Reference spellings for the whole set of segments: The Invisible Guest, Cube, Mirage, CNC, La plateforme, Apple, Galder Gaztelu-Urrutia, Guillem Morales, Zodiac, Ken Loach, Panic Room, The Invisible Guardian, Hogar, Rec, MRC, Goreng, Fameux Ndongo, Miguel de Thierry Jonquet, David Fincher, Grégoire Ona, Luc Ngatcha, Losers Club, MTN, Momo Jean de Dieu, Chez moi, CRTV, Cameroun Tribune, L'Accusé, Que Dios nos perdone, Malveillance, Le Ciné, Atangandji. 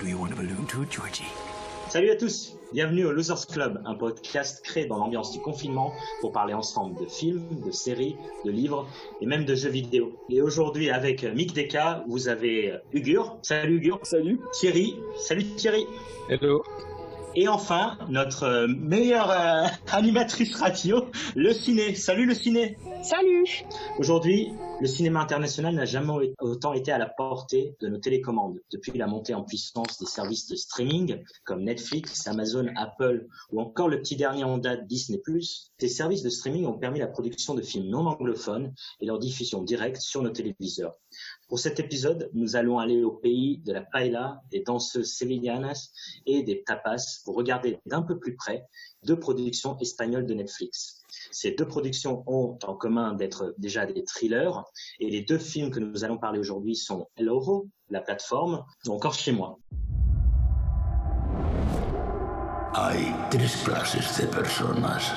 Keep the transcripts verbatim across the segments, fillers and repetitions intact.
Do you want a balloon too, Georgie? Salut à tous, bienvenue au Losers Club, un podcast créé dans l'ambiance du confinement pour parler ensemble de films, de séries, de livres et même de jeux vidéo. Et aujourd'hui avec Mick Deka, vous avez Ugur, salut Ugur, salut Thierry, salut Thierry. Hello. Et enfin, notre meilleure euh, animatrice radio, Le Ciné. Salut Le Ciné. Salut. Aujourd'hui, le cinéma international n'a jamais autant été à la portée de nos télécommandes. Depuis la montée en puissance des services de streaming comme Netflix, Amazon, Apple ou encore le petit dernier en date Disney plus, ces services de streaming ont permis la production de films non anglophones et leur diffusion directe sur nos téléviseurs. Pour cet épisode, nous allons aller au pays de la paella, des danseuses sevillanas et des tapas pour regarder d'un peu plus près deux productions espagnoles de Netflix. Ces deux productions ont en commun d'être déjà des thrillers et les deux films que nous allons parler aujourd'hui sont El hoyo, La plateforme ou encore Chez moi. Hay tres clases de personas,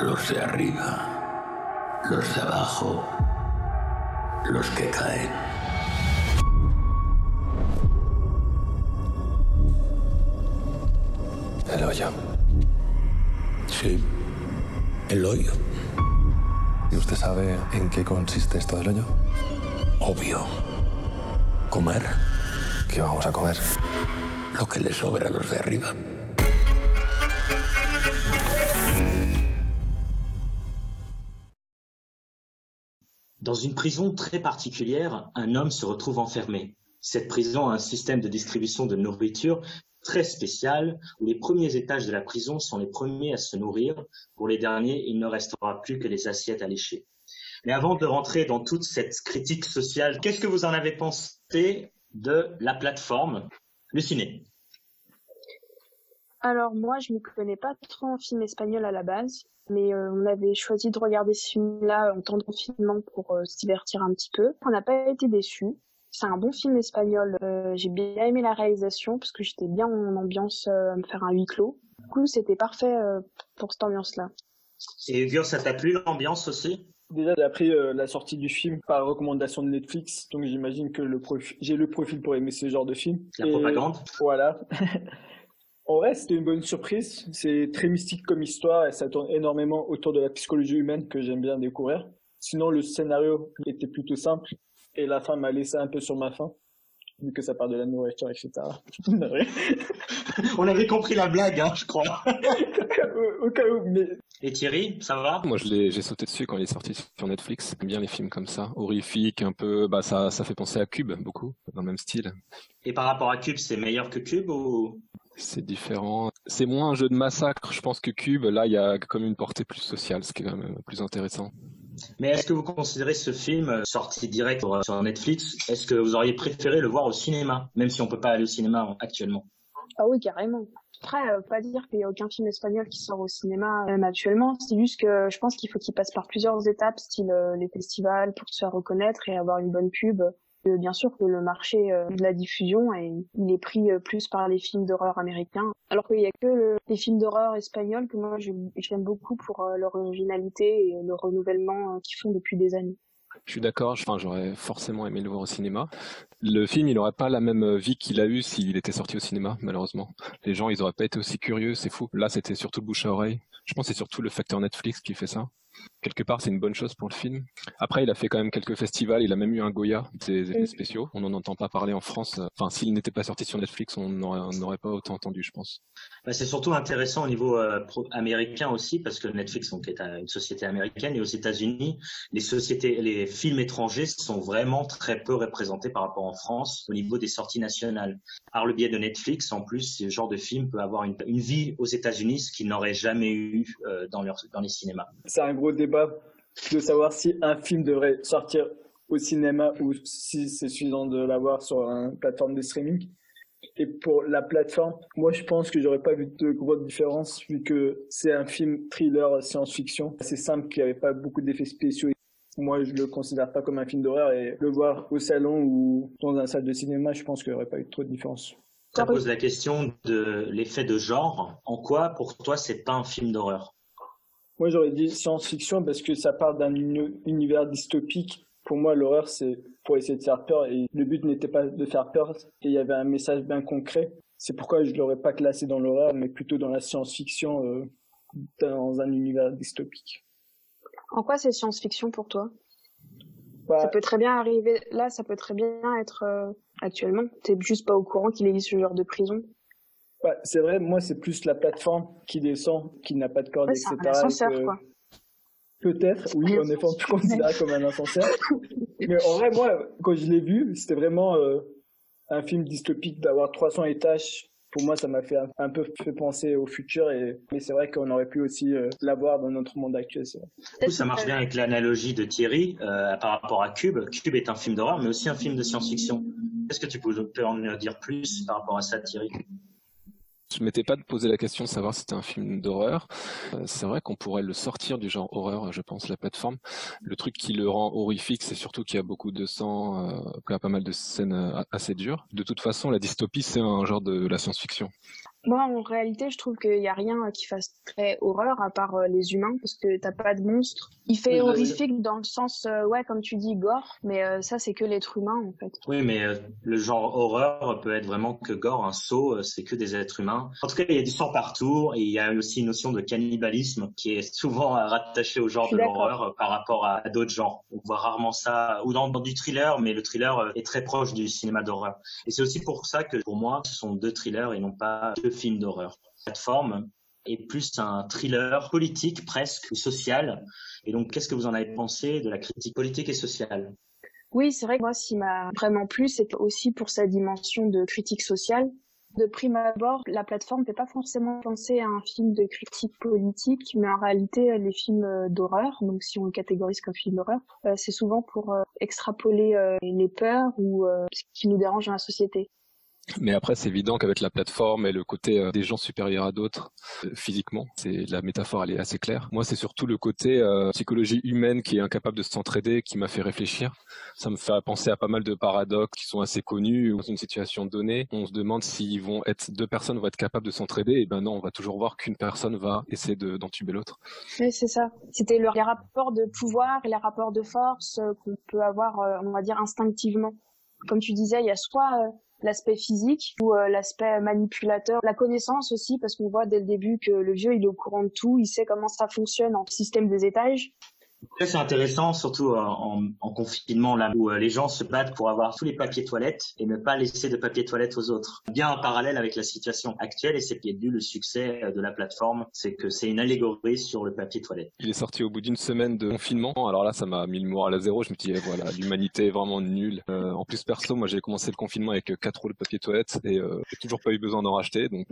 los de arriba, los de abajo, los que caen. El hoyo. Sí, el hoyo. ¿Y usted sabe en qué consiste esto del hoyo? Obvio. Comer. ¿Qué vamos a comer? Lo que le sobra a los de arriba. Dans une prison très particulière, un homme se retrouve enfermé. Cette prison a un système de distribution de nourriture très spécial, où les premiers étages de la prison sont les premiers à se nourrir. Pour les derniers, il ne restera plus que les assiettes à lécher. Mais avant de rentrer dans toute cette critique sociale, qu'est-ce que vous en avez pensé de La plateforme, Le Ciné ? Alors moi, je ne me connais pas trop en film espagnol à la base. Mais euh, on avait choisi de regarder ce film-là en temps de confinement pour euh, se divertir un petit peu. On n'a pas été déçus. C'est un bon film espagnol. Euh, j'ai bien aimé la réalisation parce que j'étais bien en ambiance euh, à me faire un huis clos. Du coup, c'était parfait euh, pour cette ambiance-là. Et Ugur, ça t'a plu l'ambiance aussi ? Déjà, j'ai appris euh, la sortie du film par recommandation de Netflix. Donc j'imagine que le profi... j'ai le profil pour aimer ce genre de film. La Et... propagande. Voilà. En vrai, c'était une bonne surprise. C'est très mystique comme histoire et ça tourne énormément autour de la psychologie humaine que j'aime bien découvrir. Sinon, le scénario était plutôt simple et la fin m'a laissé un peu sur ma faim, vu que ça part de la nourriture, et cetera. On avait compris la blague, hein, je crois. Au cas où, mais... Et Thierry, ça va ? Moi, je l'ai, j'ai sauté dessus quand il est sorti sur Netflix. J'aime bien les films comme ça, horrifiques, un peu... Bah, ça, ça fait penser à Cube, beaucoup, dans le même style. Et par rapport à Cube, c'est meilleur que Cube ou... C'est différent. C'est moins un jeu de massacre, je pense, que Cube. Là, il y a comme une portée plus sociale, ce qui est quand même plus intéressant. Mais est-ce que vous considérez ce film sorti direct sur Netflix ? Est-ce que vous auriez préféré le voir au cinéma, même si on ne peut pas aller au cinéma actuellement ? Ah oui, carrément. Après, euh, pas dire qu'il n'y a aucun film espagnol qui sort au cinéma même actuellement. C'est juste que je pense qu'il faut qu'il passe par plusieurs étapes, style euh, les festivals, pour se faire reconnaître et avoir une bonne pub. Euh, bien sûr que le marché euh, de la diffusion, est, il est pris euh, plus par les films d'horreur américains. Alors qu'il n'y a que le, les films d'horreur espagnols que moi, je, j'aime beaucoup pour euh, leur originalité et le renouvellement euh, qu'ils font depuis des années. Je suis d'accord, enfin, j'aurais forcément aimé le voir au cinéma. Le film, il n'aurait pas la même vie qu'il a eue s'il était sorti au cinéma, malheureusement. Les gens, ils n'auraient pas été aussi curieux, c'est fou. Là, c'était surtout le bouche à oreille. Je pense que c'est surtout le facteur Netflix qui fait ça. Quelque part, c'est une bonne chose pour le film. Après, il a fait quand même quelques festivals, il a même eu un Goya, des effets spéciaux. On n'en entend pas parler en France. Enfin, s'il n'était pas sorti sur Netflix, on n'aurait pas autant entendu, je pense. Bah, c'est surtout intéressant au niveau euh, pro- américain aussi, parce que Netflix donc, est une société américaine, et aux États-Unis, les, sociétés, les films étrangers sont vraiment très peu représentés par rapport en France au niveau des sorties nationales. Par le biais de Netflix, en plus, ce genre de film peut avoir une, une vie aux États-Unis, ce qu'ils n'auraient jamais eu euh, dans, leur, dans les cinémas. C'est un gros débat de savoir si un film devrait sortir au cinéma ou si c'est suffisant de l'avoir sur une plateforme de streaming. Et pour la plateforme, moi je pense que j'aurais pas vu de grosse différence vu que c'est un film thriller science-fiction. C'est simple, qu'il n'y avait pas beaucoup d'effets spéciaux. Moi je le considère pas comme un film d'horreur et le voir au salon ou dans une salle de cinéma, je pense qu'il n'y aurait pas eu trop de différence. Ça pose la question de l'effet de genre. En quoi pour toi c'est pas un film d'horreur ? Moi, j'aurais dit science-fiction parce que ça part d'un univers dystopique Pour moi, l'horreur, c'est pour essayer de faire peur. Et le but n'était pas de faire peur. Et il y avait un message bien concret. C'est pourquoi je ne l'aurais pas classé dans l'horreur, mais plutôt dans la science-fiction, euh, dans un univers dystopique. En quoi c'est science-fiction pour toi ? Bah, ça peut très bien arriver. Là, ça peut très bien être euh, actuellement. Tu n'es juste pas au courant qu'il existe ce genre de prison. Bah, c'est vrai, moi, c'est plus la plateforme qui descend, qui n'a pas de corde, ouais, et cetera. C'est un ascenseur, que... quoi. Peut-être, oui, en effet, on peut considérer comme un ascenseur. Mais en vrai, moi, quand je l'ai vu, c'était vraiment euh, un film dystopique d'avoir trois cents étages. Pour moi, ça m'a fait un, un peu fait penser au futur. Et, mais c'est vrai qu'on aurait pu aussi euh, l'avoir dans notre monde actuel. Du coup, ça marche bien avec l'analogie de Thierry euh, par rapport à Cube. Cube est un film d'horreur, mais aussi un film de science-fiction. Est-ce que tu peux, peux en dire plus par rapport à ça, Thierry ? Je ne m'étais pas de poser la question de savoir si c'était un film d'horreur. Euh, c'est vrai qu'on pourrait le sortir du genre horreur, je pense, la plateforme. Le truc qui le rend horrifique, c'est surtout qu'il y a beaucoup de sang, euh, qu'il y a pas mal de scènes euh, assez dures. De toute façon, la dystopie, c'est un genre de la science-fiction. Moi, en réalité, je trouve qu'il n'y a rien qui fasse très horreur, à part euh, les humains, parce que t'as pas de monstre. Il fait oui, horrifique oui. Dans le sens, euh, ouais, comme tu dis, gore, mais euh, ça, c'est que l'être humain, en fait. Oui, mais euh, le genre horreur peut être vraiment que gore, un saut, c'est que des êtres humains. En tout cas, il y a du sang partout, et il y a aussi une notion de cannibalisme qui est souvent rattachée au genre de l'horreur par rapport à, à d'autres genres. On voit rarement ça, ou dans, dans du thriller, mais le thriller est très proche du cinéma d'horreur. Et c'est aussi pour ça que, pour moi, ce sont deux thrillers et non pas deux film d'horreur. La plateforme est plus un thriller politique presque, ou social. Et donc, qu'est-ce que vous en avez pensé de la critique politique et sociale ? Oui, c'est vrai que moi, ce qui m'a vraiment plu, c'est aussi pour sa dimension de critique sociale. De prime abord, la plateforme ne fait pas forcément penser à un film de critique politique, mais en réalité, les films d'horreur, donc si on le catégorise comme film d'horreur, c'est souvent pour extrapoler les peurs ou ce qui nous dérange dans la société. Mais après, c'est évident qu'avec la plateforme et le côté des gens supérieurs à d'autres, physiquement, c'est la métaphore, elle est assez claire. Moi, c'est surtout le côté euh, psychologie humaine qui est incapable de s'entraider, qui m'a fait réfléchir. Ça me fait penser à pas mal de paradoxes qui sont assez connus. Dans une situation donnée, on se demande si vont être, deux personnes vont être capables de s'entraider. Et ben non, on va toujours voir qu'une personne va essayer de, d'entuber l'autre. Oui, c'est ça. C'était le, les rapports de pouvoir et les rapports de force qu'on peut avoir, on va dire, instinctivement. Comme tu disais, il y a soit... Euh, l'aspect physique ou euh, l'aspect manipulateur, la connaissance aussi, parce qu'on voit dès le début que le vieux, il est au courant de tout, il sait comment ça fonctionne en système des étages. C'est intéressant, surtout en, en confinement, là où les gens se battent pour avoir tous les papiers toilettes et ne pas laisser de papier toilette aux autres. Bien en parallèle avec la situation actuelle, et c'est qui est dû le succès de la plateforme, c'est que c'est une allégorie sur le papier toilette. Il est sorti au bout d'une semaine de confinement, alors là ça m'a mis le moral à zéro, je me dis eh, voilà, l'humanité est vraiment nulle. Euh, en plus perso, moi j'ai commencé le confinement avec quatre roues de papier toilette et euh, j'ai toujours pas eu besoin d'en racheter, donc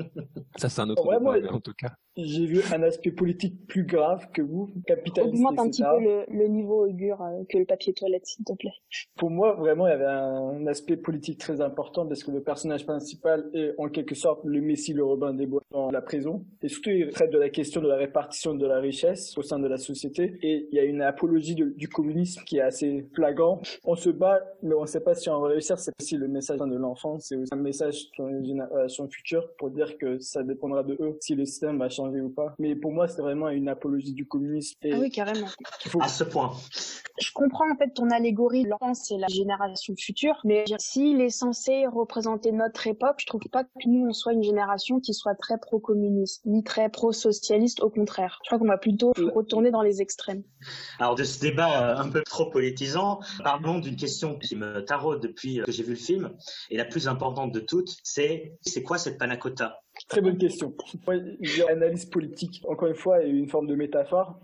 ça c'est un autre ouais, débat, moi, mais en tout cas. J'ai vu un aspect politique plus grave que vous, capitaliste, et cetera. Le, le niveau augure euh, que le papier toilette, s'il te plaît. Pour moi, vraiment, il y avait un aspect politique très important parce que le personnage principal est en quelque sorte le Messie, le Robin des Bois dans la prison. Et surtout, il traite de la question de la répartition de la richesse au sein de la société. Et il y a une apologie de, du communisme qui est assez flagrant. On se bat, mais on ne sait pas si on va réussir. C'est aussi le message de l'enfance. C'est aussi un message sur les générations futures pour dire que ça dépendra de eux si le système va changer ou pas. Mais pour moi, c'est vraiment une apologie du communisme. Et... Ah oui, carrément. Faut... À ce point. Je comprends en fait ton allégorie, l'enfance et la génération future, mais s'il est censé représenter notre époque, je trouve pas que nous on soit une génération qui soit très pro-communiste, ni très pro-socialiste, au contraire. Je crois qu'on va plutôt retourner dans les extrêmes. Alors de ce débat un peu trop politisant, parlons d'une question qui me taraude depuis que j'ai vu le film, et la plus importante de toutes, c'est c'est quoi cette panna cotta ? Très bonne question. L'analyse politique, encore une fois, est une forme de métaphore.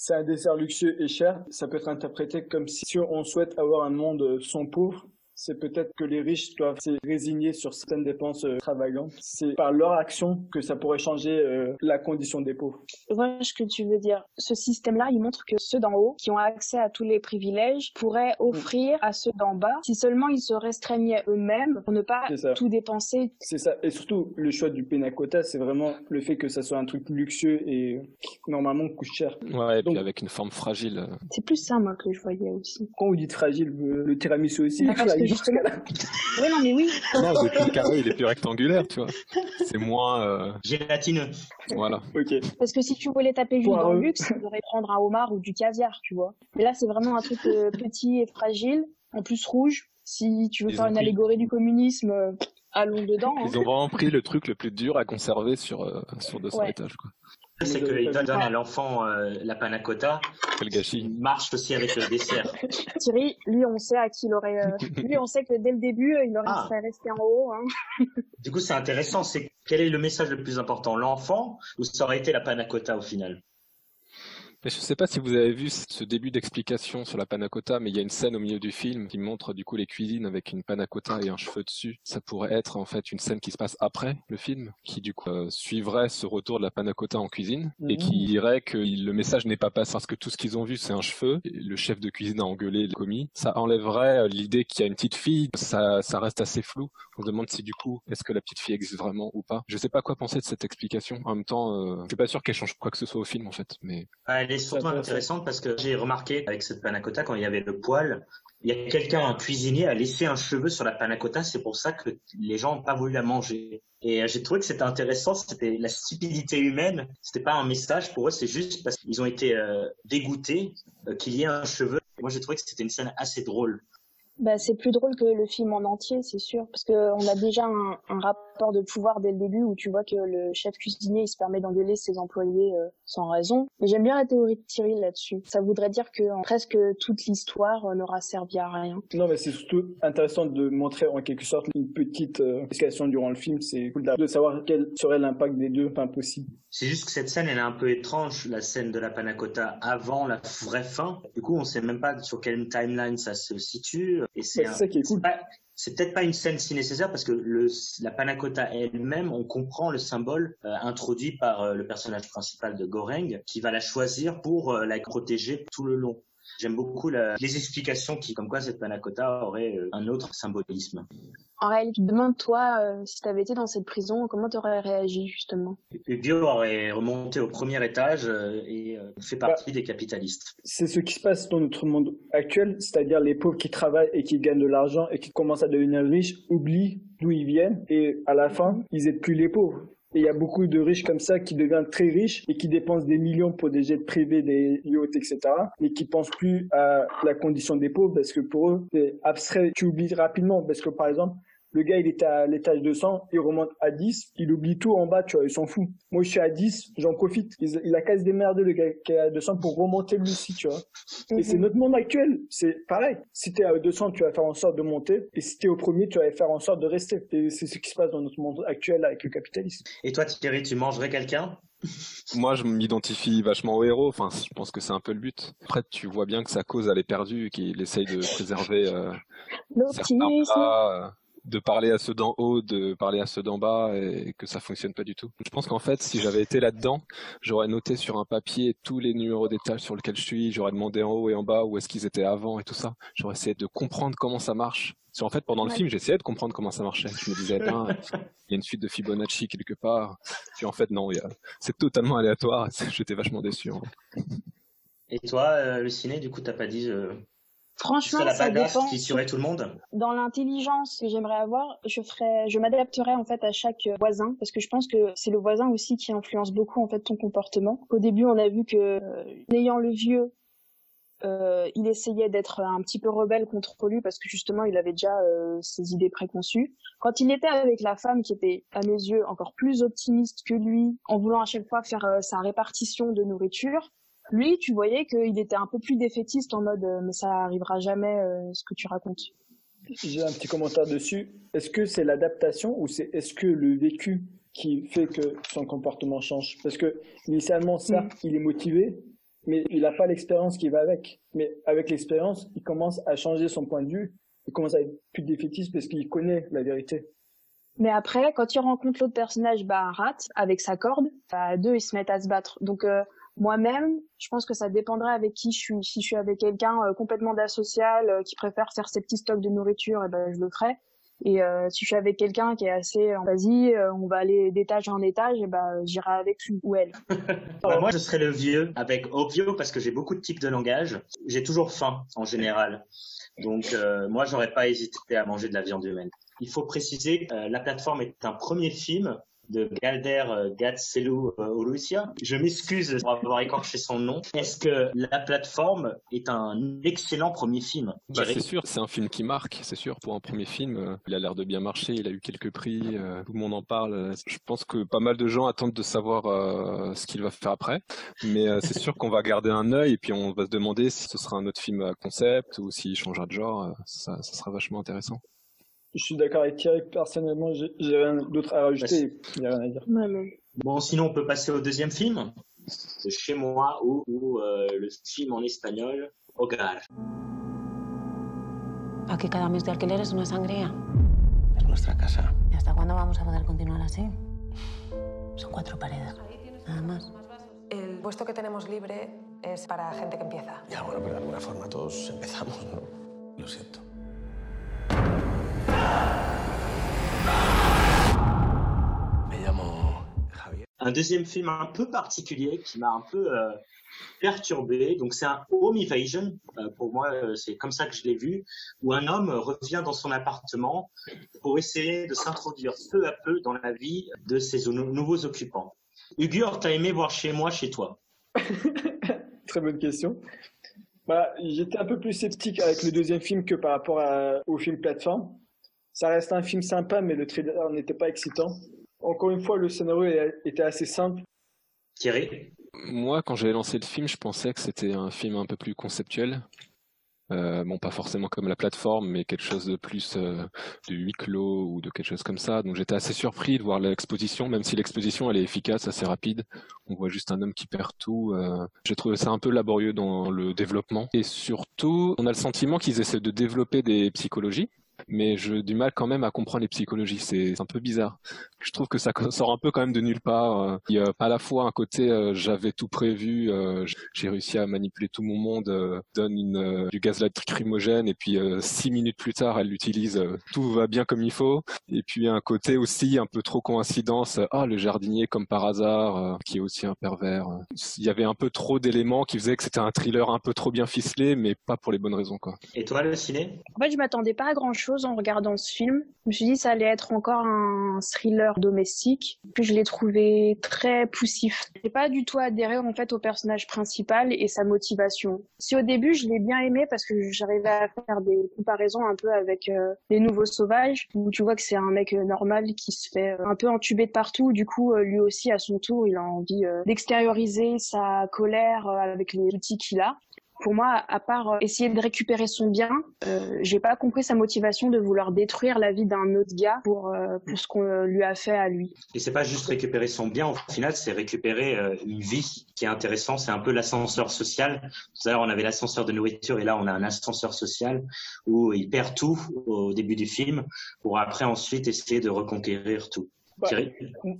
C'est un dessert luxueux et cher. Ça peut être interprété comme si on souhaite avoir un monde sans pauvres. C'est peut-être que les riches doivent se résigner sur certaines dépenses extravagantes. C'est par leur action que ça pourrait changer euh, la condition des pauvres. Je vois ce que tu veux dire. Ce système-là, il montre que ceux d'en haut, qui ont accès à tous les privilèges, pourraient offrir à ceux d'en bas, si seulement ils se restreignaient eux-mêmes pour ne pas tout dépenser. C'est ça. Et surtout, le choix du panna cotta, c'est vraiment le fait que ça soit un truc luxueux et qui, normalement, coûte cher. Ouais, et donc, puis avec une forme fragile. C'est plus ça, moi, que je voyais aussi. Quand vous dites fragile, le tiramisu aussi. jusque-là. Oui, non, mais oui. Non, c'est plus carré, il est plus rectangulaire, tu vois. C'est moins... Euh... gélatineux. Voilà. Ok. Parce que si tu voulais taper juste dans le luxe, tu devrais prendre un homard ou du caviar, tu vois. Mais là, c'est vraiment un truc euh, petit et fragile, en plus rouge. Si tu veux Ils faire une pris... allégorie du communisme... Euh... allons dedans. Ils hein. ont vraiment pris le truc le plus dur à conserver sur, euh, sur deux cents ouais. étages. Quoi. C'est qu'ils donnent à l'enfant euh, la panna cotta. Quel gâchis. Il marche aussi avec le dessert. Thierry, lui, on sait à qui il aurait. Euh... Lui, on sait que dès le début, il aurait ah. serait resté en haut. Hein. Du coup, c'est intéressant. C'est quel est le message le plus important, l'enfant ou ça aurait été la panna cotta au final? Mais je ne sais pas si vous avez vu ce début d'explication sur la panna cotta, mais il y a une scène au milieu du film qui montre du coup les cuisines avec une panna cotta et un cheveu dessus. Ça pourrait être en fait une scène qui se passe après le film, qui du coup euh, suivrait ce retour de la panna cotta en cuisine mmh. et qui dirait que le message n'est pas passé parce que tout ce qu'ils ont vu c'est un cheveu. Le chef de cuisine a engueulé le commis. Ça enlèverait l'idée qu'il y a une petite fille. Ça, ça reste assez flou. On se demande si du coup est-ce que la petite fille existe vraiment ou pas. Je ne sais pas quoi penser de cette explication. En même temps, euh, je ne suis pas sûr qu'elle change quoi que ce soit au film en fait, mais. Allez. Elle est surtout intéressante parce que j'ai remarqué avec cette panna cotta quand il y avait le poil, il y a quelqu'un, un cuisinier, a laissé un cheveu sur la panna cotta, c'est pour ça que les gens n'ont pas voulu la manger. Et j'ai trouvé que c'était intéressant, c'était la stupidité humaine, c'était pas un message pour eux, c'est juste parce qu'ils ont été euh, dégoûtés euh, qu'il y ait un cheveu. Et moi j'ai trouvé que c'était une scène assez drôle. Bah, c'est plus drôle que le film en entier, c'est sûr, parce qu'on a déjà un, un rapport de pouvoir dès le début où tu vois que le chef cuisinier il se permet d'engueuler ses employés euh, sans raison. Mais j'aime bien la théorie de Thierry là-dessus. Ça voudrait dire que euh, presque toute l'histoire euh, n'aura servi à rien. Non, mais c'est surtout intéressant de montrer en quelque sorte une petite euh, explication durant le film. C'est cool de savoir quel serait l'impact des deux, pas possible. C'est juste que cette scène, elle est un peu étrange, la scène de la panna cotta avant la vraie fin. Du coup, on sait même pas sur quelle timeline ça se situe. Et c'est, bah, un, c'est, cool. c'est, pas, c'est peut-être pas une scène si nécessaire parce que le, la panna cotta elle-même, on comprend le symbole euh, introduit par euh, le personnage principal de Goreng qui va la choisir pour euh, la protéger tout le long. J'aime beaucoup la, les explications qui, comme quoi cette panna cotta aurait euh, un autre symbolisme. En réalité, demande-toi euh, si tu avais été dans cette prison, comment tu aurais réagi justement ? Bio aurait remonté au premier étage euh, et euh, fait partie bah, des capitalistes. C'est ce qui se passe dans notre monde actuel, c'est-à-dire les pauvres qui travaillent et qui gagnent de l'argent et qui commencent à devenir riches oublient d'où ils viennent et à la fin, ils n'aident plus les pauvres. Et il y a beaucoup de riches comme ça qui deviennent très riches et qui dépensent des millions pour des jets privés, des yachts, et cetera. Mais qui pensent plus à la condition des pauvres parce que pour eux, c'est abstrait. Tu oublies rapidement parce que par exemple, le gars, il est à l'étage deux cents, il remonte à dix, il oublie tout en bas, tu vois, il s'en fout. Moi, je suis à dix, j'en profite. Il, il a qu'à se démerder, le gars qui est à deux cents, pour remonter lui aussi, tu vois. Mm-hmm. Et c'est notre monde actuel, c'est pareil. Si t'es à deux cents, tu vas faire en sorte de monter, et si t'es au premier, tu vas faire en sorte de rester. Et c'est ce qui se passe dans notre monde actuel avec le capitalisme. Et toi, Thierry, tu mangerais quelqu'un ? Moi, je m'identifie vachement au héros. Enfin, je pense que c'est un peu le but. Après, tu vois bien que sa cause, elle est perdue, qu'il essaye de préserver euh, certains plats, de parler à ceux d'en haut, de parler à ceux d'en bas, et que ça fonctionne pas du tout. Je pense qu'en fait, si j'avais été là-dedans, j'aurais noté sur un papier tous les numéros d'étage sur lesquels je suis, j'aurais demandé en haut et en bas où est-ce qu'ils étaient avant et tout ça. J'aurais essayé de comprendre comment ça marche. Parce qu'en fait, pendant le ouais. film, j'essayais de comprendre comment ça marchait. Je me disais, ben, il y a une suite de Fibonacci quelque part. Puis en fait, non, il y a... c'est totalement aléatoire. J'étais vachement déçu. Hein. Et toi, euh, le ciné, du coup, t'as pas dit... Euh... Franchement, la ça dépend. Qui tout le monde. Dans l'intelligence que j'aimerais avoir, je ferais, je m'adapterais en fait à chaque voisin, parce que je pense que c'est le voisin aussi qui influence beaucoup en fait ton comportement. Au début, on a vu que euh, n'ayant le vieux, euh, il essayait d'être un petit peu rebelle contre lui parce que justement, il avait déjà euh, ses idées préconçues. Quand il était avec la femme qui était, à mes yeux, encore plus optimiste que lui, en voulant à chaque fois faire euh, sa répartition de nourriture. Lui, tu voyais qu'il était un peu plus défaitiste en mode euh, « mais ça arrivera jamais euh, ce que tu racontes ». J'ai un petit commentaire dessus. Est-ce que c'est l'adaptation ou c'est est-ce que le vécu qui fait que son comportement change ? Parce que initialement, certes, mmh. il est motivé, mais il n'a pas l'expérience qui va avec. Mais avec l'expérience, il commence à changer son point de vue, il commence à être plus défaitiste parce qu'il connaît la vérité. Mais après, quand il rencontre l'autre personnage, Baharat, avec sa corde, à deux, ils se mettent à se battre. Donc... Euh, moi-même, je pense que ça dépendrait avec qui je suis. Si je suis avec quelqu'un euh, complètement d'asocial, euh, qui préfère faire ses petits stocks de nourriture, eh ben, je le ferai. Et euh, si je suis avec quelqu'un qui est assez en vas-y, euh, on va aller d'étage en étage, eh ben, j'irai avec lui ou elle. Bah, moi, je serais le vieux avec Opio parce que j'ai beaucoup de types de langage. J'ai toujours faim en général. Donc, euh, moi, j'aurais pas hésité à manger de la viande humaine. Il faut préciser que euh, La Plateforme est un premier film de Galder Gaztelu-Urrutia. Je m'excuse pour avoir écorché son nom. Est-ce que La Plateforme est un excellent premier film? Bah, c'est sûr, c'est un film qui marque, c'est sûr. Pour un premier film, il a l'air de bien marcher, il a eu quelques prix, tout le monde en parle. Je pense que pas mal de gens attendent de savoir euh, ce qu'il va faire après. Mais euh, c'est sûr qu'on va garder un œil et puis on va se demander si ce sera un autre film à concept ou s'il changera de genre. Ça, ça sera vachement intéressant. Je suis d'accord avec Thierry, personnellement, j'ai, j'ai rien d'autre à rajouter. Il n'y a rien à dire. Non, non. Bon, sinon, on peut passer au deuxième film, de Chez moi, ou, ou euh, le film en espagnol, Hogar. Aquí cada mes de alquiler es una sangría. Es nuestra casa. ¿Y hasta cuándo vamos a poder continuar así? Son cuatro paredes, nada más. El puesto que tenemos libre es para gente que empieza. Ya, bueno, pero de alguna forma todos empezamos, ¿no? Lo siento. Un deuxième film un peu particulier qui m'a un peu euh, perturbé. Donc c'est un home invasion, euh, pour moi euh, c'est comme ça que je l'ai vu, où un homme revient dans son appartement pour essayer de s'introduire peu à peu dans la vie de ses nou- nouveaux occupants. Ugur, t'as aimé voir Chez moi, chez toi? Très bonne question. Bah, j'étais un peu plus sceptique avec le deuxième film que par rapport à, au film Plateforme. Ça reste un film sympa, mais le trailer n'était pas excitant. Encore une fois, le scénario était assez simple. Thierry ? Moi, quand j'avais lancé le film, je pensais que c'était un film un peu plus conceptuel. Euh, bon, pas forcément comme La Plateforme, mais quelque chose de plus euh, de huis clos ou de quelque chose comme ça. Donc j'étais assez surpris de voir l'exposition, même si l'exposition elle est efficace, assez rapide. On voit juste un homme qui perd tout. Euh, j'ai trouvé ça un peu laborieux dans le développement. Et surtout, on a le sentiment qu'ils essaient de développer des psychologies. Mais j'ai du mal quand même à comprendre les psychologies, c'est, c'est un peu bizarre. Je trouve que ça sort un peu quand même de nulle part. Il y a à la fois un côté euh, j'avais tout prévu, euh, j'ai réussi à manipuler tout mon monde, euh, donne une, euh, du gaz lacrymogène et puis euh, six minutes plus tard elle l'utilise, euh, tout va bien comme il faut. Et puis un côté aussi un peu trop coïncidence, ah le jardinier comme par hasard, euh, qui est aussi un pervers. Il y avait un peu trop d'éléments qui faisaient que c'était un thriller un peu trop bien ficelé, mais pas pour les bonnes raisons, quoi. Et toi le ciné ? En fait je m'attendais pas à grand chose. En regardant ce film, je me suis dit ça allait être encore un thriller domestique. Puis je l'ai trouvé très poussif. J'ai pas du tout adhéré en fait au personnage principal et sa motivation. Si au début je l'ai bien aimé parce que j'arrivais à faire des comparaisons un peu avec euh, Les Nouveaux Sauvages, où tu vois que c'est un mec normal qui se fait un peu entuber de partout. Du coup, lui aussi à son tour, il a envie euh, d'extérioriser sa colère euh, avec les outils qu'il a. Pour moi, à part essayer de récupérer son bien, euh, j'ai pas compris sa motivation de vouloir détruire la vie d'un autre gars pour, euh, pour ce qu'on lui a fait à lui. Et c'est pas juste récupérer son bien, au final, c'est récupérer euh, une vie qui est intéressante. C'est un peu l'ascenseur social. Tout à l'heure, on avait l'ascenseur de nourriture et là, on a un ascenseur social où il perd tout au début du film pour après ensuite essayer de reconquérir tout.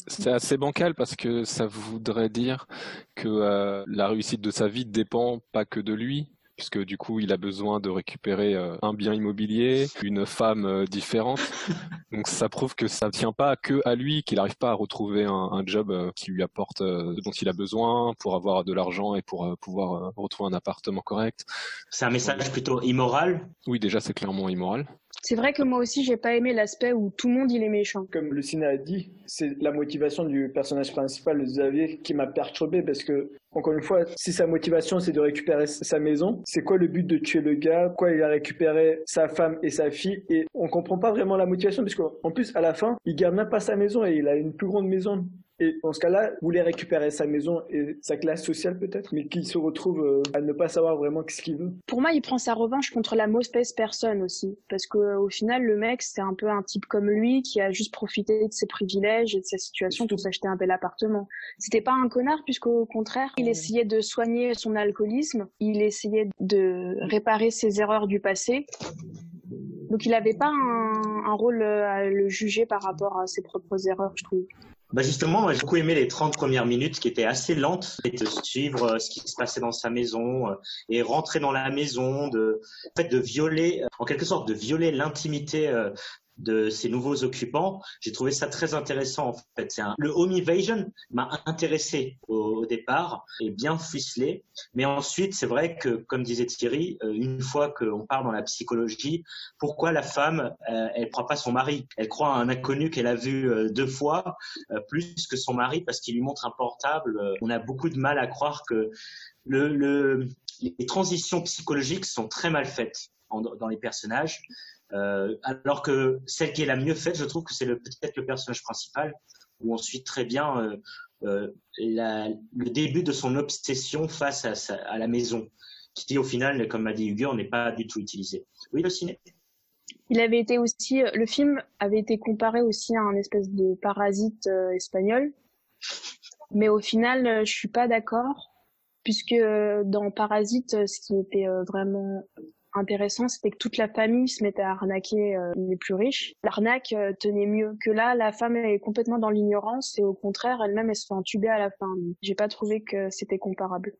C'est assez bancal parce que ça voudrait dire que euh, la réussite de sa vie dépend pas que de lui, puisque du coup il a besoin de récupérer euh, un bien immobilier, une femme euh, différente. Donc ça prouve que ça ne tient pas que à lui, qu'il n'arrive pas à retrouver un, un job euh, qui lui apporte euh, dont il a besoin pour avoir de l'argent et pour euh, pouvoir euh, retrouver un appartement correct. C'est un message Donc, plutôt immoral ? Oui, déjà c'est clairement immoral. C'est vrai que moi aussi, j'ai pas aimé l'aspect où tout le monde, il est méchant. Comme le ciné a dit, c'est la motivation du personnage principal, Xavier, qui m'a perturbé parce que, encore une fois, si sa motivation, c'est de récupérer sa maison, c'est quoi le but de tuer le gars? Quoi, il a récupéré sa femme et sa fille? Et on comprend pas vraiment la motivation parce qu'en plus, à la fin, il garde même pas sa maison et il a une plus grande maison. Et dans ce cas-là, voulait récupérer sa maison et sa classe sociale peut-être, mais qu'il se retrouve à ne pas savoir vraiment ce qu'il veut. Pour moi, il prend sa revanche contre la mauvaise personne aussi, parce qu'au final, le mec, c'est un peu un type comme lui qui a juste profité de ses privilèges et de sa situation pour s'acheter un bel appartement. C'était pas un connard, puisqu'au contraire, il essayait de soigner son alcoolisme, il essayait de réparer ses erreurs du passé. Donc il avait pas un, un rôle à le juger par rapport à ses propres erreurs, je trouve. Bah justement, moi j'ai beaucoup aimé les trente premières minutes qui étaient assez lentes, et de suivre euh, ce qui se passait dans sa maison euh, et rentrer dans la maison, de en fait de violer, en quelque sorte de violer l'intimité euh, de ces nouveaux occupants. J'ai trouvé ça très intéressant en fait. C'est un... Le home invasion m'a intéressé au, au départ et bien ficelé. Mais ensuite, c'est vrai que, comme disait Thierry, une fois qu'on part dans la psychologie, pourquoi la femme, euh, elle ne croit pas son mari? Elle croit à un inconnu qu'elle a vu euh, deux fois, euh, plus que son mari parce qu'il lui montre un portable. Euh, on a beaucoup de mal à croire que le, le, les transitions psychologiques sont très mal faites en, dans les personnages. Euh, alors que celle qui est la mieux faite, je trouve que c'est le, peut-être le personnage principal, où on suit très bien euh, euh, la, le début de son obsession face à, sa, à la maison, qui au final, comme m'a dit Hugo, n'est pas du tout utilisé. Oui, le ciné. Il avait été aussi, le film avait été comparé aussi à un espèce de parasite euh, espagnol, mais au final, euh, je suis pas d'accord, puisque euh, dans Parasite, ce qui était euh, vraiment intéressant, c'était que toute la famille se mettait à arnaquer euh, les plus riches. L'arnaque euh, tenait mieux que là, la femme est complètement dans l'ignorance et au contraire, elle-même, elle se fait entuber à la fin. J'ai pas trouvé que c'était comparable.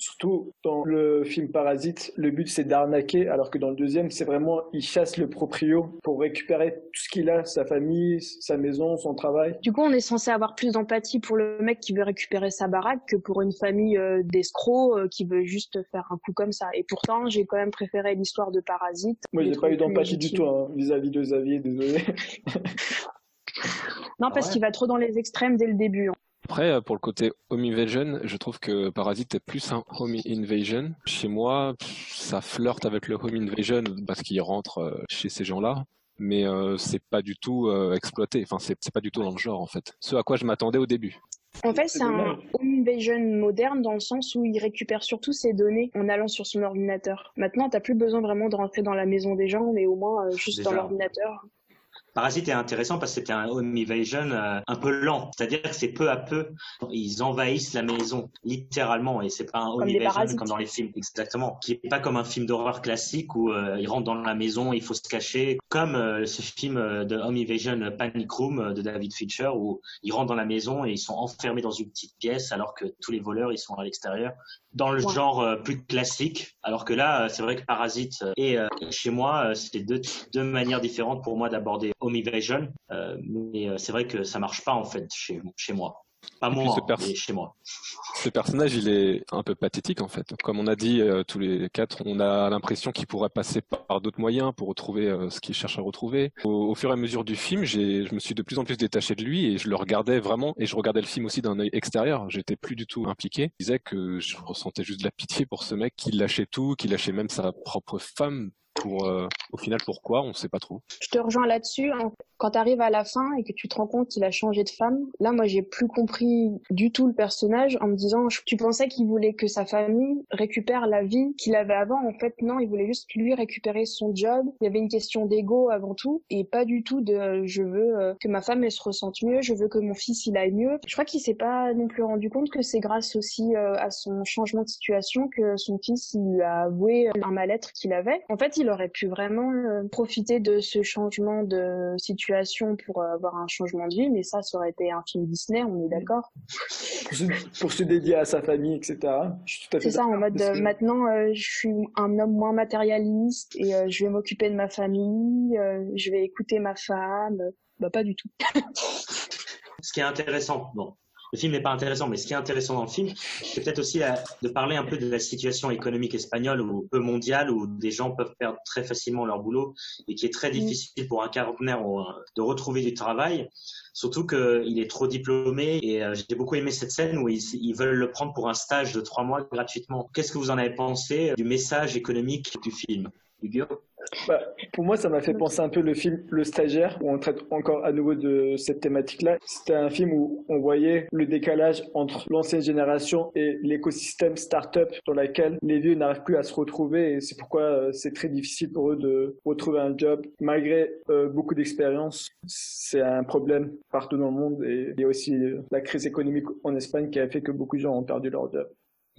Surtout dans le film Parasite, le but c'est d'arnaquer, alors que dans le deuxième, c'est vraiment il chasse le proprio pour récupérer tout ce qu'il a, sa famille, sa maison, son travail. Du coup, on est censé avoir plus d'empathie pour le mec qui veut récupérer sa baraque que pour une famille d'escrocs qui veut juste faire un coup comme ça. Et pourtant, j'ai quand même préféré l'histoire de Parasite. Moi, j'ai pas eu d'empathie du tout hein, vis-à-vis de Xavier, désolé. Non, parce ouais. qu'il va trop dans les extrêmes dès le début. Hein. Après, pour le côté home invasion, je trouve que Parasite est plus un home invasion. Chez moi, ça flirte avec le home invasion parce qu'il rentre chez ces gens-là, mais euh, c'est pas du tout euh, exploité. Enfin, c'est, c'est pas du tout dans le genre en fait. Ce à quoi je m'attendais au début. En fait, c'est un home invasion moderne dans le sens où il récupère surtout ses données en allant sur son ordinateur. Maintenant, t'as plus besoin vraiment de rentrer dans la maison des gens, mais au moins euh, juste Déjà. dans l'ordinateur. Parasite est intéressant parce que c'était un home invasion un peu lent, c'est-à-dire que c'est peu à peu, ils envahissent la maison littéralement et c'est pas un home comme invasion comme dans les films, exactement, qui est pas comme un film d'horreur classique où euh, ils rentrent dans la maison, il faut se cacher, comme euh, ce film euh, de home invasion Panic Room de David Fincher où ils rentrent dans la maison et ils sont enfermés dans une petite pièce alors que tous les voleurs ils sont à l'extérieur. Dans le ouais. genre euh, plus classique, alors que là, euh, c'est vrai que Parasite euh, et euh, Chez moi, euh, c'était deux, deux manières différentes pour moi d'aborder home invasion, euh, mais euh, c'est vrai que ça marche pas en fait chez, chez moi. Pas moi, mais pers- chez moi. Ce personnage, il est un peu pathétique en fait. Comme on a dit euh, tous les quatre, on a l'impression qu'il pourrait passer par d'autres moyens pour retrouver euh, ce qu'il cherche à retrouver. Au, au fur et à mesure du film, j'ai, je me suis de plus en plus détaché de lui et je le regardais vraiment. Et je regardais le film aussi d'un œil extérieur. J'étais plus du tout impliqué. Je disais que je ressentais juste de la pitié pour ce mec qui lâchait tout, qui lâchait même sa propre femme. Pour, euh, au final, pourquoi, on ne sait pas trop. Je te rejoins là-dessus. Hein. Quand tu arrives à la fin et que tu te rends compte qu'il a changé de femme, là, moi, j'ai plus compris du tout le personnage en me disant, tu pensais qu'il voulait que sa famille récupère la vie qu'il avait avant. En fait, non, il voulait juste lui récupérer son job. Il y avait une question d'ego avant tout et pas du tout de euh, je veux euh, que ma femme, elle se ressente mieux, je veux que mon fils, il aille mieux. Je crois qu'il ne s'est pas non plus rendu compte que c'est grâce aussi euh, à son changement de situation que son fils, il lui a avoué un mal-être qu'il avait. En fait, il aurait pu vraiment euh, profiter de ce changement de situation pour euh, avoir un changement de vie, mais ça, ça aurait été un film Disney, on est d'accord. Pour se dédier à sa famille, et cetera. Je suis tout à fait C'est ça, en mode euh, maintenant, euh, je suis un homme moins matérialiste et euh, je vais m'occuper de ma famille, euh, je vais écouter ma femme. Bah, pas du tout. Ce qui est intéressant, bon. Le film n'est pas intéressant, mais ce qui est intéressant dans le film, c'est peut-être aussi la, de parler un peu de la situation économique espagnole ou peu mondiale, où des gens peuvent perdre très facilement leur boulot et qui est très difficile pour un quarantenaire de retrouver du travail. Surtout qu'il est trop diplômé et euh, j'ai beaucoup aimé cette scène où ils, ils veulent le prendre pour un stage de trois mois gratuitement. Qu'est-ce que vous en avez pensé du message économique du film, Hugo ? Bah, pour moi, ça m'a fait penser un peu le film Le Stagiaire, où on traite encore à nouveau de cette thématique-là. C'était un film où on voyait le décalage entre l'ancienne génération et l'écosystème start-up dans laquelle les vieux n'arrivent plus à se retrouver et c'est pourquoi c'est très difficile pour eux de retrouver un job. Malgré euh, beaucoup d'expérience, c'est un problème partout dans le monde et il y a aussi la crise économique en Espagne qui a fait que beaucoup de gens ont perdu leur job.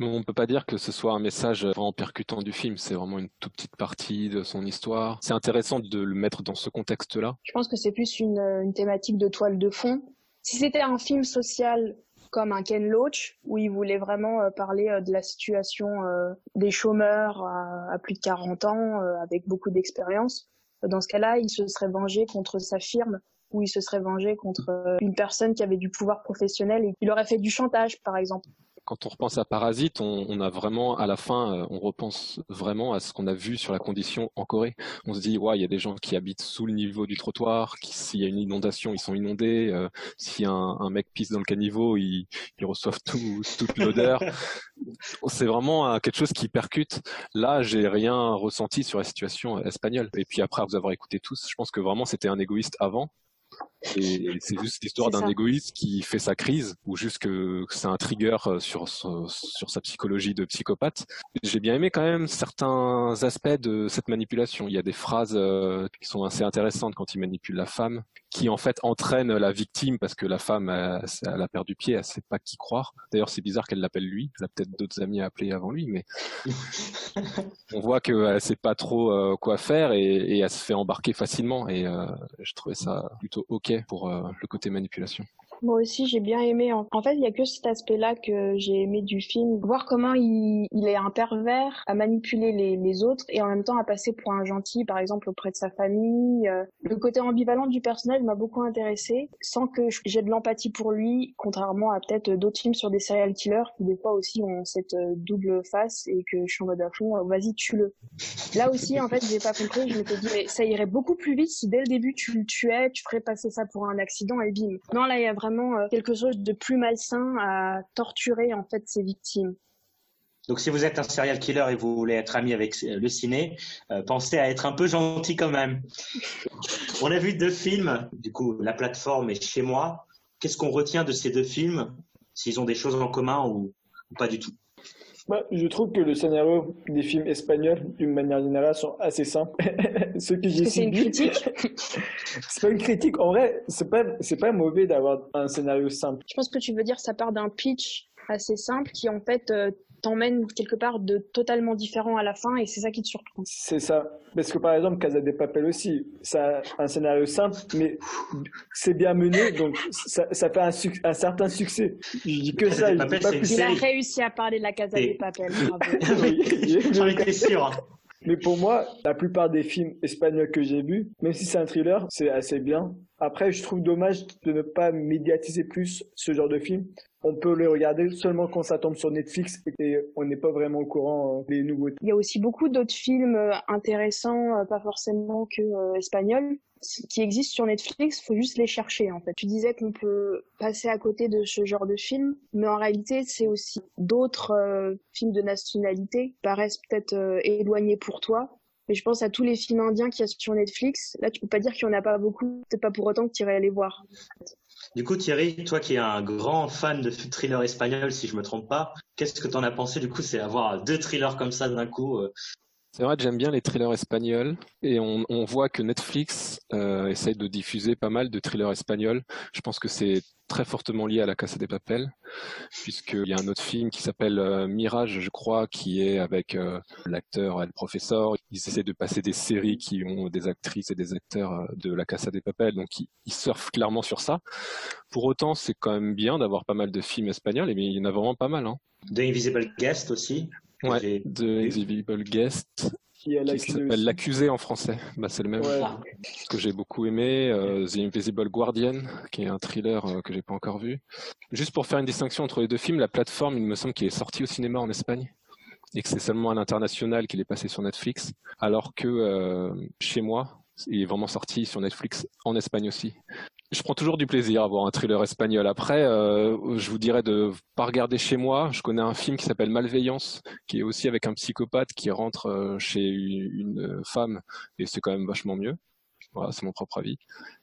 On ne peut pas dire que ce soit un message vraiment percutant du film. C'est vraiment une toute petite partie de son histoire. C'est intéressant de le mettre dans ce contexte-là. Je pense que c'est plus une, une thématique de toile de fond. Si c'était un film social comme un Ken Loach, où il voulait vraiment euh, parler euh, de la situation euh, des chômeurs à, à plus de quarante ans, euh, avec beaucoup d'expérience, Dans ce cas-là, il se serait vengé contre sa firme ou il se serait vengé contre une personne qui avait du pouvoir professionnel et il aurait fait du chantage, par exemple. Quand on repense à Parasite, on, on a vraiment, à la fin, on repense vraiment à ce qu'on a vu sur la condition en Corée. On se dit, ouais, il y a des gens qui habitent sous le niveau du trottoir, qui, s'il y a une inondation, ils sont inondés. Euh, si un, un mec pisse dans le caniveau, ils, ils reçoivent tout, toute l'odeur. C'est vraiment euh, quelque chose qui percute. Là, j'ai rien ressenti sur la situation espagnole. Et puis après, vous avoir écouté tous, je pense que vraiment, c'était un égoïste avant. Et c'est juste l'histoire d'un égoïste qui fait sa crise ou juste que c'est un trigger sur, sur, sur sa psychologie de psychopathe. J'ai bien aimé quand même certains aspects de cette manipulation. Il y a des phrases euh, qui sont assez intéressantes quand il manipule la femme, qui en fait entraîne la victime parce que la femme, elle, elle a perdu pied, elle ne sait pas qui croire. D'ailleurs, c'est bizarre qu'elle l'appelle lui. Elle a peut-être d'autres amis à appeler avant lui, mais on voit qu'elle ne sait pas trop euh, quoi faire et, et elle se fait embarquer facilement. Et euh, je trouvais ça plutôt ok pour euh, le côté manipulation. Moi aussi, j'ai bien aimé. En fait, il n'y a que cet aspect-là que j'ai aimé du film. Voir comment il, il est un pervers à manipuler les, les autres et en même temps à passer pour un gentil, par exemple, auprès de sa famille. Le côté ambivalent du personnage m'a beaucoup intéressée, sans que j'ai de l'empathie pour lui, contrairement à peut-être d'autres films sur des serial killers qui, des fois aussi, ont cette double face et que je suis en mode à fond, vas-y, tue-le. Là aussi, en fait, j'ai pas compris. Je me suis dit, mais ça irait beaucoup plus vite si dès le début, tu le tuais, tu ferais passer ça pour un accident et bim. Non, là, il y a vraiment quelque chose de plus malsain à torturer en fait ses victimes. Donc si vous êtes un serial killer et vous voulez être ami avec Le Ciné, euh, pensez à être un peu gentil quand même. On a vu deux films, du coup La Plateforme et Chez Moi. Qu'est-ce qu'on retient de ces deux films, s'ils ont des choses en commun ou, ou pas du tout? Bah, je trouve que le scénario des films espagnols, d'une manière générale, sont assez simples. Ce que j'ai c'est une critique. C'est pas une critique. En vrai, c'est pas, c'est pas mauvais d'avoir un scénario simple. Je pense que tu veux dire ça part d'un pitch assez simple qui, en fait, euh, t'emmène quelque part de totalement différent à la fin et c'est ça qui te surprend. C'est ça. Parce que, par exemple, Casa de Papel aussi, ça a un scénario simple, mais c'est bien mené, donc ça, ça fait un, suc- un certain succès. Je dis que ça. Papel, pas plus... Il a réussi à parler de la Casa et... de Papel. Bravo. J'en étais sûr. Mais pour moi, la plupart des films espagnols que j'ai vus, même si c'est un thriller, c'est assez bien. Après, je trouve dommage de ne pas médiatiser plus ce genre de film. On peut le regarder seulement quand ça tombe sur Netflix et on n'est pas vraiment au courant des nouveautés. Il y a aussi beaucoup d'autres films intéressants, pas forcément que euh, espagnols, qui existent sur Netflix. Il faut juste les chercher, en fait. Tu disais qu'on peut passer à côté de ce genre de film, mais en réalité, c'est aussi d'autres euh, films de nationalité qui paraissent peut-être euh, éloignés pour toi. Mais je pense à tous les films indiens qu'il y a sur Netflix. Là, tu peux pas dire qu'il y en a pas beaucoup. C'est pas pour autant que tu irais les voir. Du coup, Thierry, toi qui es un grand fan de thrillers espagnols, si je me trompe pas, qu'est-ce que t'en as pensé du coup, c'est avoir deux thrillers comme ça d'un coup euh... C'est vrai que j'aime bien les thrillers espagnols et on, on voit que Netflix euh, essaye de diffuser pas mal de thrillers espagnols. Je pense que c'est très fortement lié à la Casa de Papel, puisqu'il y a un autre film qui s'appelle euh, Mirage, je crois, qui est avec euh, l'acteur et le professeur. Ils essaient de passer des séries qui ont des actrices et des acteurs euh, de la Casa de Papel, donc ils, ils surfent clairement sur ça. Pour autant, c'est quand même bien d'avoir pas mal de films espagnols, et bien, il y en a vraiment pas mal. Hein. The Invisible Guest aussi. Ouais, The Invisible Guest, qui s'appelle L'Accusé en français. Bah, c'est le même ouais. que j'ai beaucoup aimé. Euh, The Invisible Guardian, qui est un thriller euh, que j'ai pas encore vu. Juste pour faire une distinction entre les deux films, La Plateforme, il me semble qu'il est sorti au cinéma en Espagne et que c'est seulement à l'international qu'il est passé sur Netflix, alors que euh, Chez Moi, il est vraiment sorti sur Netflix en Espagne aussi. Je prends toujours du plaisir à voir un thriller espagnol. Après, euh, je vous dirais de pas regarder Chez Moi. Je connais un film qui s'appelle Malveillance, qui est aussi avec un psychopathe qui rentre chez une femme, et c'est quand même vachement mieux. Voilà, c'est mon propre avis.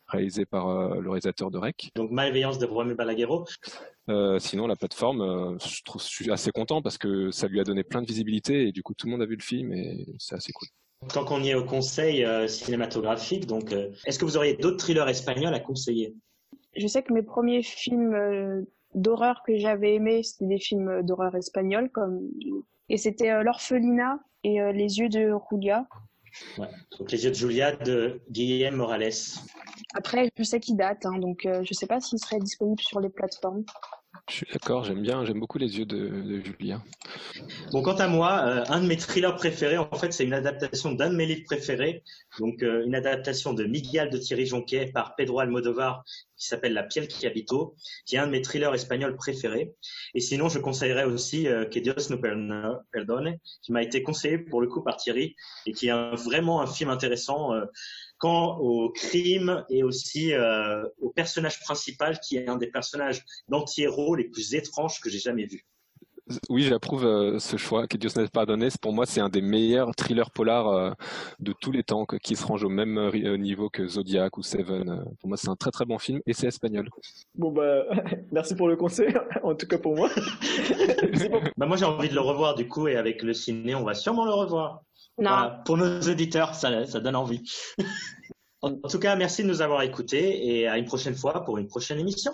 Réalisé par euh, le réalisateur de Rec. Donc Malveillance de Bromé Balaguero. Euh, sinon, La Plateforme, euh, je trouve, je suis assez content parce que ça lui a donné plein de visibilité et du coup, tout le monde a vu le film et c'est assez cool. Tant qu'on y est au conseil euh, cinématographique, donc, euh, est-ce que vous auriez d'autres thrillers espagnols à conseiller? Je sais que mes premiers films euh, d'horreur que j'avais aimés, c'était des films d'horreur espagnols, comme... et c'était euh, L'Orphelinat et euh, Les yeux de Julia. Ouais. Donc Les yeux de Julia de Guillem Morales. Après, je sais qu'il date, hein, donc euh, je ne sais pas s'il serait disponible sur les plateformes. Je suis d'accord, j'aime bien, j'aime beaucoup Les yeux de, de Julia. Bon, quant à moi, euh, un de mes thrillers préférés, en fait, c'est une adaptation d'un de mes livres préférés, donc euh, une adaptation de Miguel de Thierry Jonquet par Pedro Almodovar, qui s'appelle La Piel que habito, qui est un de mes thrillers espagnols préférés. Et sinon, je conseillerais aussi euh, Que Dios nos perdone, qui m'a été conseillé pour le coup par Thierry, et qui est un, vraiment un film intéressant euh, quant au crime et aussi euh, au personnage principal, qui est un des personnages d'anti-héros les plus étranges que j'ai jamais vus. Oui, j'approuve euh, ce choix, Que Dios nos perdone. Pour moi, c'est un des meilleurs thrillers polars euh, de tous les temps, que, qui se range au même euh, niveau que Zodiac ou Seven. Pour moi, c'est un très très bon film et c'est espagnol. Bon, bah, merci pour le conseil, en tout cas pour moi. Bon. Bah, moi, j'ai envie de le revoir du coup, et avec le ciné, on va sûrement le revoir. Non. Voilà, pour nos auditeurs, ça, ça donne envie. En tout cas, merci de nous avoir écoutés et à une prochaine fois pour une prochaine émission.